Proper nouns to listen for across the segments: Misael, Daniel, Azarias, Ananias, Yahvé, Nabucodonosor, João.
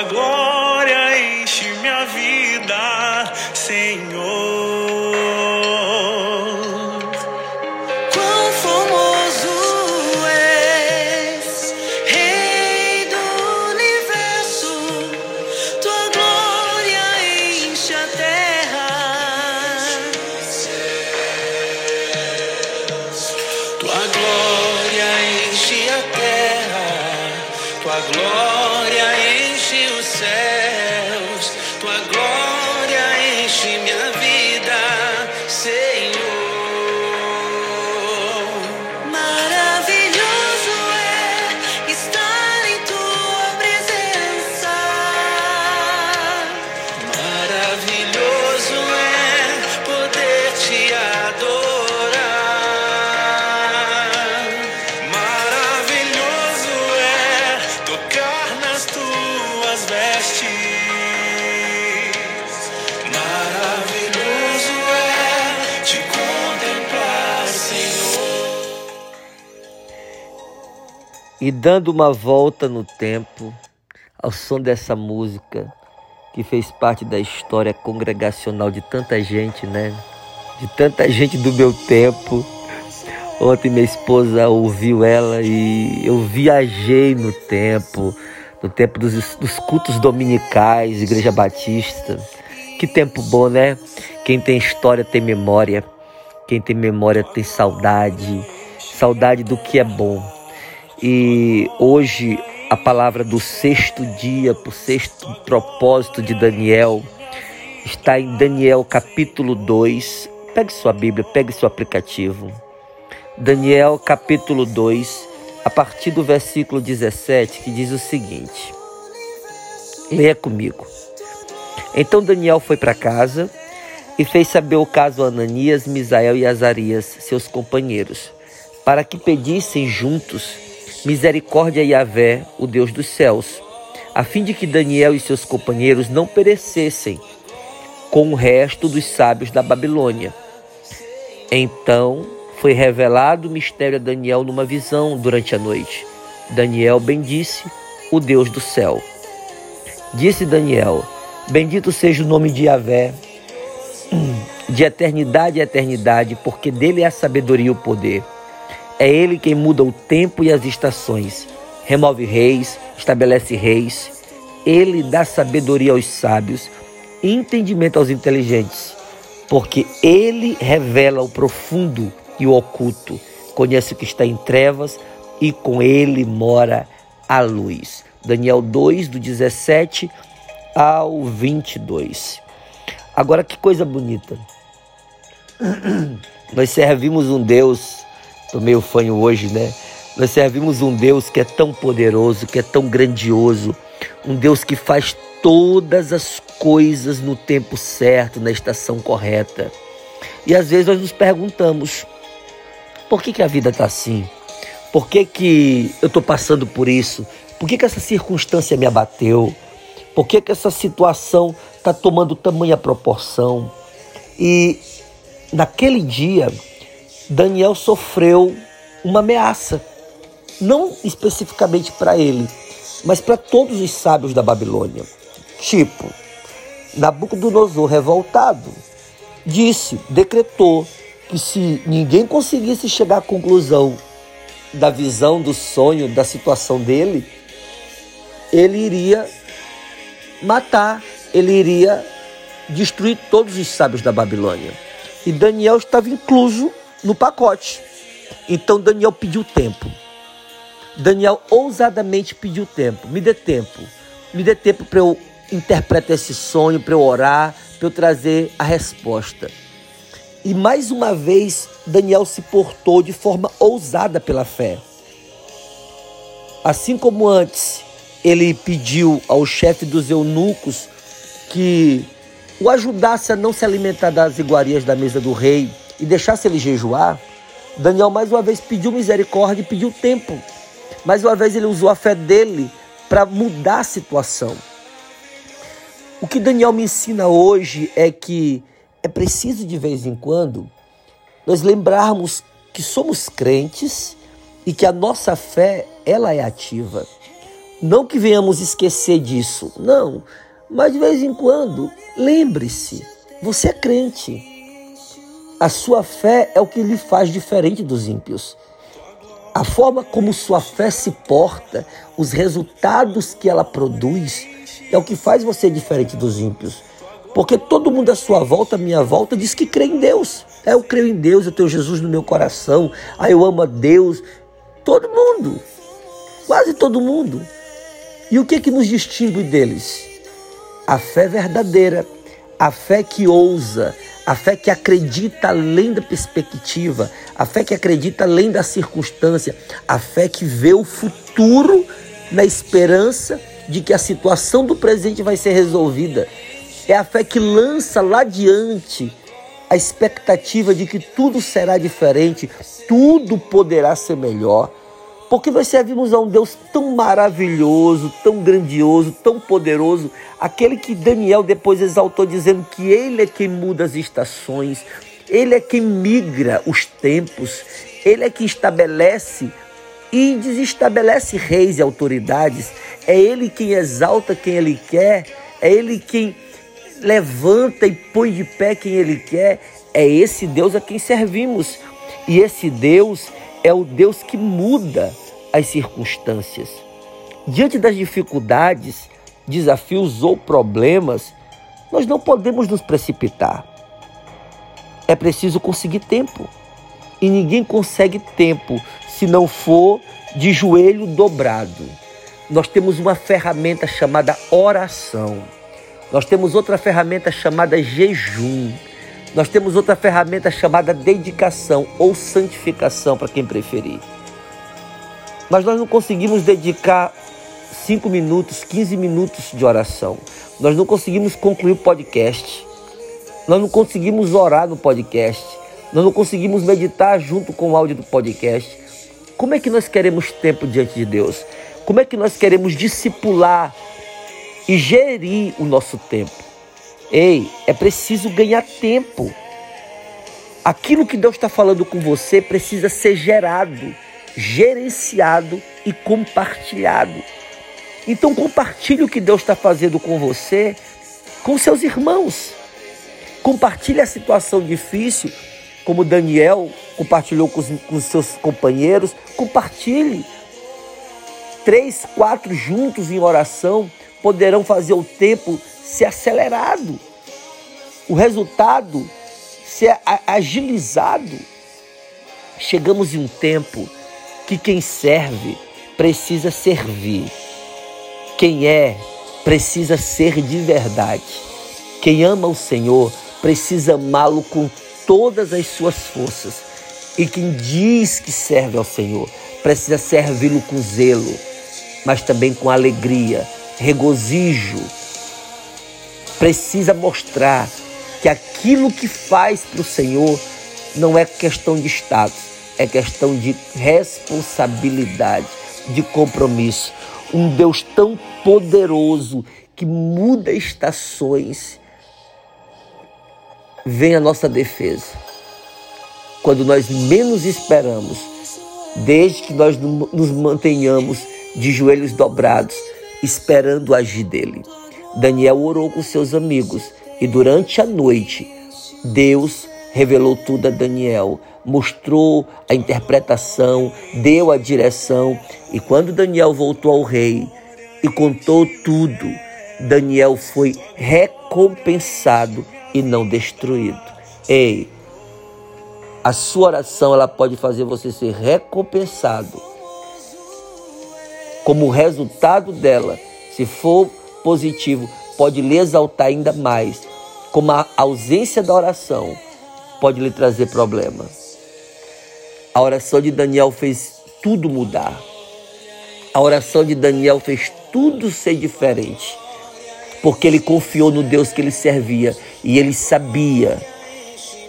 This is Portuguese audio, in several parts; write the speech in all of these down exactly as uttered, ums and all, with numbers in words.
tua glória enche minha vida, Senhor. Quão formoso és, Rei do universo, tua glória enche a terra. Tua glória enche a terra, tua glória E dando uma volta no tempo, ao som dessa música, que fez parte da história congregacional de tanta gente, né? De tanta gente do meu tempo. Ontem minha esposa ouviu ela e eu viajei no tempo, no tempo dos, dos cultos dominicais, Igreja Batista. Que tempo bom, né? Quem tem história tem memória, quem tem memória tem saudade, saudade do que é bom. E hoje a palavra do sexto dia, por sexto propósito de Daniel, está em Daniel capítulo dois. Pegue sua Bíblia, pegue seu aplicativo. Daniel capítulo dois, a partir do versículo dezessete, que diz o seguinte. Leia comigo. Então Daniel foi para casa e fez saber o caso a Ananias, Misael e Azarias, seus companheiros, para que pedissem juntos misericórdia a Yahvé, o Deus dos céus, a fim de que Daniel e seus companheiros não perecessem com o resto dos sábios da Babilônia. Então foi revelado o mistério a Daniel numa visão durante a noite. Daniel bendisse o Deus do céu. Disse Daniel: bendito seja o nome de Yahvé, de eternidade a eternidade, porque dele é a sabedoria e o poder. É ele quem muda o tempo e as estações, remove reis, estabelece reis. Ele dá sabedoria aos sábios e entendimento aos inteligentes, porque ele revela o profundo e o oculto, conhece o que está em trevas e com ele mora a luz. Daniel dois, do dezessete ao vinte e dois. Agora, que coisa bonita. Nós servimos um Deus... Estou meio fanho hoje, né? Nós servimos um Deus que é tão poderoso, que é tão grandioso. Um Deus que faz todas as coisas no tempo certo, na estação correta. E às vezes nós nos perguntamos, por que que a vida está assim? Por que que eu estou passando por isso? Por que que essa circunstância me abateu? Por que que essa situação está tomando tamanha proporção? E naquele dia... Daniel sofreu uma ameaça, não especificamente para ele, mas para todos os sábios da Babilônia. Tipo, Nabucodonosor, revoltado, disse, decretou que se ninguém conseguisse chegar à conclusão da visão, do sonho, da situação dele, ele iria matar, ele iria destruir todos os sábios da Babilônia. E Daniel estava incluso no pacote. Então Daniel pediu tempo. Daniel ousadamente pediu tempo. Me dê tempo. Me dê tempo para eu interpretar esse sonho, para eu orar, para eu trazer a resposta. E mais uma vez, Daniel se portou de forma ousada pela fé. Assim como antes, ele pediu ao chefe dos eunucos que o ajudasse a não se alimentar das iguarias da mesa do rei e deixasse ele jejuar. Daniel mais uma vez pediu misericórdia e pediu tempo. Mais uma vez ele usou a fé dele para mudar a situação. O que Daniel me ensina hoje é que é preciso de vez em quando nós lembrarmos que somos crentes e que a nossa fé, ela é ativa. Não que venhamos esquecer disso, não. Mas de vez em quando, lembre-se, você é crente. A sua fé é o que lhe faz diferente dos ímpios. A forma como sua fé se porta, os resultados que ela produz, é o que faz você diferente dos ímpios. Porque todo mundo à sua volta, à minha volta, diz que crê em Deus. É, eu creio em Deus, eu tenho Jesus no meu coração, ah, eu amo a Deus. Todo mundo, quase todo mundo. E o que é que nos distingue deles? A fé verdadeira, a fé que ousa, a fé que acredita além da perspectiva, a fé que acredita além da circunstância, a fé que vê o futuro na esperança de que a situação do presente vai ser resolvida. É a fé que lança lá diante a expectativa de que tudo será diferente, tudo poderá ser melhor. Porque nós servimos a um Deus tão maravilhoso, tão grandioso, tão poderoso, aquele que Daniel depois exaltou dizendo que ele é quem muda as estações, ele é quem migra os tempos, ele é quem estabelece e desestabelece reis e autoridades, é ele quem exalta quem ele quer, é ele quem levanta e põe de pé quem ele quer, é esse Deus a quem servimos. E esse Deus é o Deus que muda as circunstâncias. Diante das dificuldades, desafios ou problemas, nós não podemos nos precipitar. É preciso conseguir tempo. E ninguém consegue tempo se não for de joelho dobrado. Nós temos uma ferramenta chamada oração. Nós temos outra ferramenta chamada jejum. Nós temos outra ferramenta chamada dedicação ou santificação, para quem preferir. Mas nós não conseguimos dedicar cinco minutos, quinze minutos de oração. Nós não conseguimos concluir o podcast. Nós não conseguimos orar no podcast. Nós não conseguimos meditar junto com o áudio do podcast. Como é que nós queremos tempo diante de Deus? Como é que nós queremos discipular e gerir o nosso tempo? Ei, é preciso ganhar tempo. Aquilo que Deus está falando com você precisa ser gerado, gerenciado e compartilhado. Então compartilhe o que Deus está fazendo com você, com seus irmãos. Compartilhe a situação difícil, como Daniel compartilhou com os, com os seus companheiros. Compartilhe. Três, quatro juntos em oração poderão fazer o tempo ser acelerado, o resultado ser agilizado. Chegamos em um tempo que quem serve precisa servir, quem é precisa ser de verdade, quem ama o Senhor precisa amá-lo com todas as suas forças, e quem diz que serve ao Senhor precisa servi-lo com zelo, mas também com alegria, regozijo. Precisa mostrar que aquilo que faz para o Senhor não é questão de status, é questão de responsabilidade, de compromisso. Um Deus tão poderoso que muda estações. Vem a nossa defesa. Quando nós menos esperamos, desde que nós nos mantenhamos de joelhos dobrados, esperando agir dele. Daniel orou com seus amigos e durante a noite Deus revelou tudo a Daniel, mostrou a interpretação, deu a direção, e quando Daniel voltou ao rei e contou tudo, Daniel foi recompensado e não destruído. Ei, a sua oração ela pode fazer você ser recompensado. Como resultado dela, se for positivo, pode lhe exaltar ainda mais, como a ausência da oração pode lhe trazer problema. A oração de Daniel fez tudo mudar. A oração de Daniel fez tudo ser diferente, porque ele confiou no Deus que ele servia e ele sabia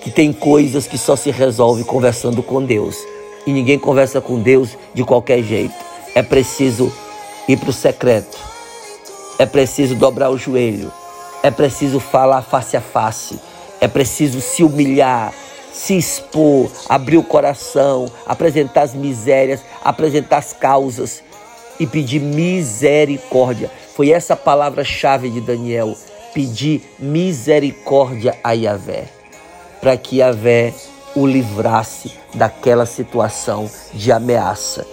que tem coisas que só se resolve conversando com Deus, e ninguém conversa com Deus de qualquer jeito. É preciso ir para o secreto. É preciso dobrar o joelho, é preciso falar face a face, é preciso se humilhar, se expor, abrir o coração, apresentar as misérias, apresentar as causas. e pedir misericórdia. Foi essa palavra-chave de Daniel, pedir misericórdia a Yahvé, para que Yahvé o livrasse daquela situação de ameaça,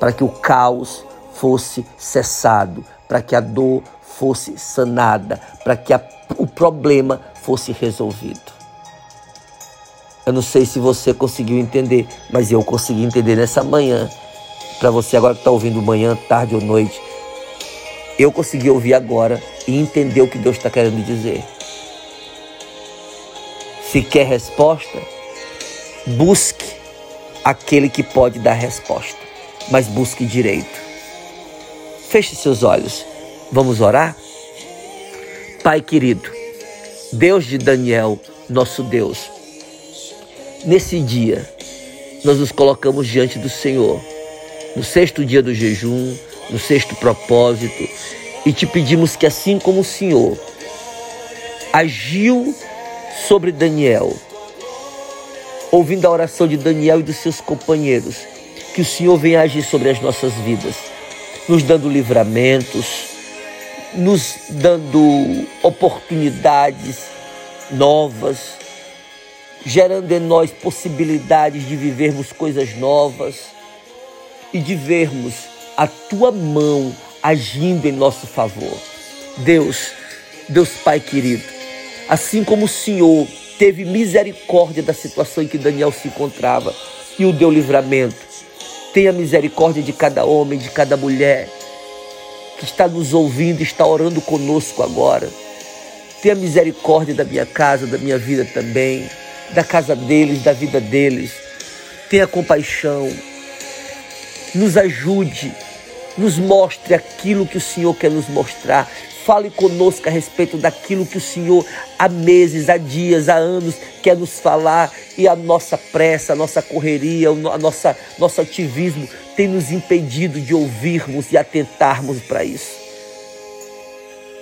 para que o caos fosse cessado, para que a dor fosse sanada, para que a, o problema fosse resolvido. Eu não sei se você conseguiu entender, mas eu consegui entender nessa manhã. Para você agora que está ouvindo manhã, tarde ou noite, eu consegui ouvir agora e entender o que Deus está querendo dizer. Se quer resposta, busque aquele que pode dar resposta, mas busque direito. Feche seus olhos. Vamos orar? Pai querido, Deus de Daniel, nosso Deus, nesse dia, nós nos colocamos diante do Senhor, no sexto dia do jejum, no sexto propósito, e te pedimos que, assim como o Senhor agiu sobre Daniel, ouvindo a oração de Daniel e dos seus companheiros, que o Senhor venha agir sobre as nossas vidas, nos dando livramentos, nos dando oportunidades novas, gerando em nós possibilidades de vivermos coisas novas e de vermos a Tua mão agindo em nosso favor. Deus, Deus Pai querido, assim como o Senhor teve misericórdia da situação em que Daniel se encontrava e o deu livramento, tenha misericórdia de cada homem, de cada mulher que está nos ouvindo, está orando conosco agora. Tenha misericórdia da minha casa, da minha vida também, da casa deles, da vida deles. Tenha compaixão. Nos ajude. Nos mostre aquilo que o Senhor quer nos mostrar. Fale conosco a respeito daquilo que o Senhor há meses, há dias, há anos quer nos falar. E a nossa pressa, a nossa correria, o nossa, nosso ativismo tem nos impedido de ouvirmos e atentarmos para isso.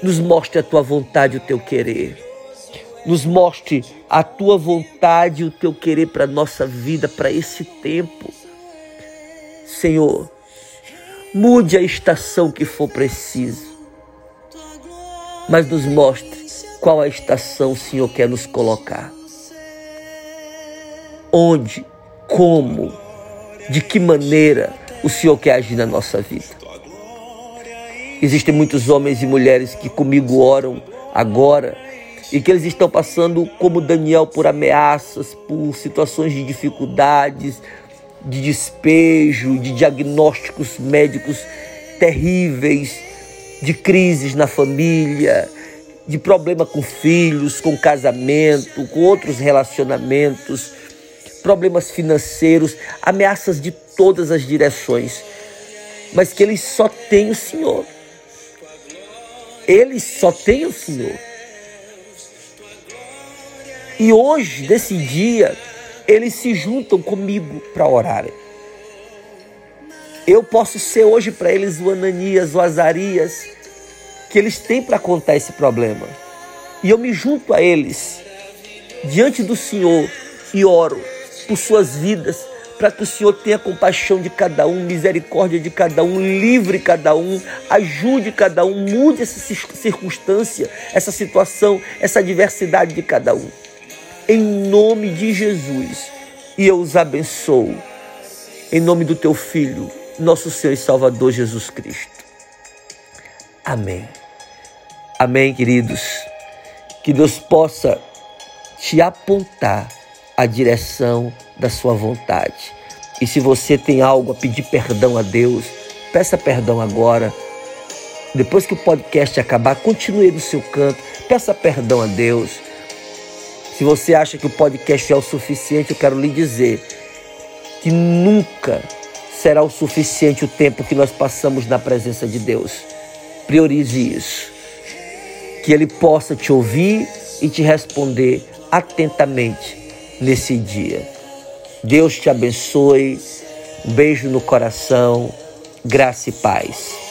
Nos mostre a Tua vontade e o Teu querer. Nos mostre a Tua vontade e o Teu querer para a nossa vida, para esse tempo. Senhor, mude a estação que for preciso, mas nos mostre qual a estação o Senhor quer nos colocar. Onde, como, de que maneira o Senhor quer agir na nossa vida. Existem muitos homens e mulheres que comigo oram agora e que eles estão passando, como Daniel, por ameaças, por situações de dificuldades, de despejo, de diagnósticos médicos terríveis, de crises na família, de problema com filhos, com casamento, com outros relacionamentos, problemas financeiros, ameaças de todas as direções, mas que eles só têm o Senhor. Eles só têm o Senhor. E hoje, nesse dia, eles se juntam comigo para orarem. Eu posso ser hoje para eles o Ananias, o Azarias, que eles têm para contar esse problema. E eu me junto a eles, diante do Senhor, e oro por suas vidas, para que o Senhor tenha compaixão de cada um, misericórdia de cada um, livre cada um, ajude cada um, mude essa circunstância, essa situação, essa adversidade de cada um. Em nome de Jesus, e eu os abençoo, em nome do Teu Filho, nosso Senhor e Salvador Jesus Cristo. Amém. Amém, queridos. Que Deus possa te apontar a direção da sua vontade. E se você tem algo a pedir perdão a Deus, peça perdão agora. Depois que o podcast acabar, continue no seu canto, peça perdão a Deus. Se você acha que o podcast é o suficiente, eu quero lhe dizer que nunca será o suficiente o tempo que nós passamos na presença de Deus. Priorize isso. Que Ele possa te ouvir e te responder atentamente nesse dia. Deus te abençoe, um beijo no coração, graça e paz.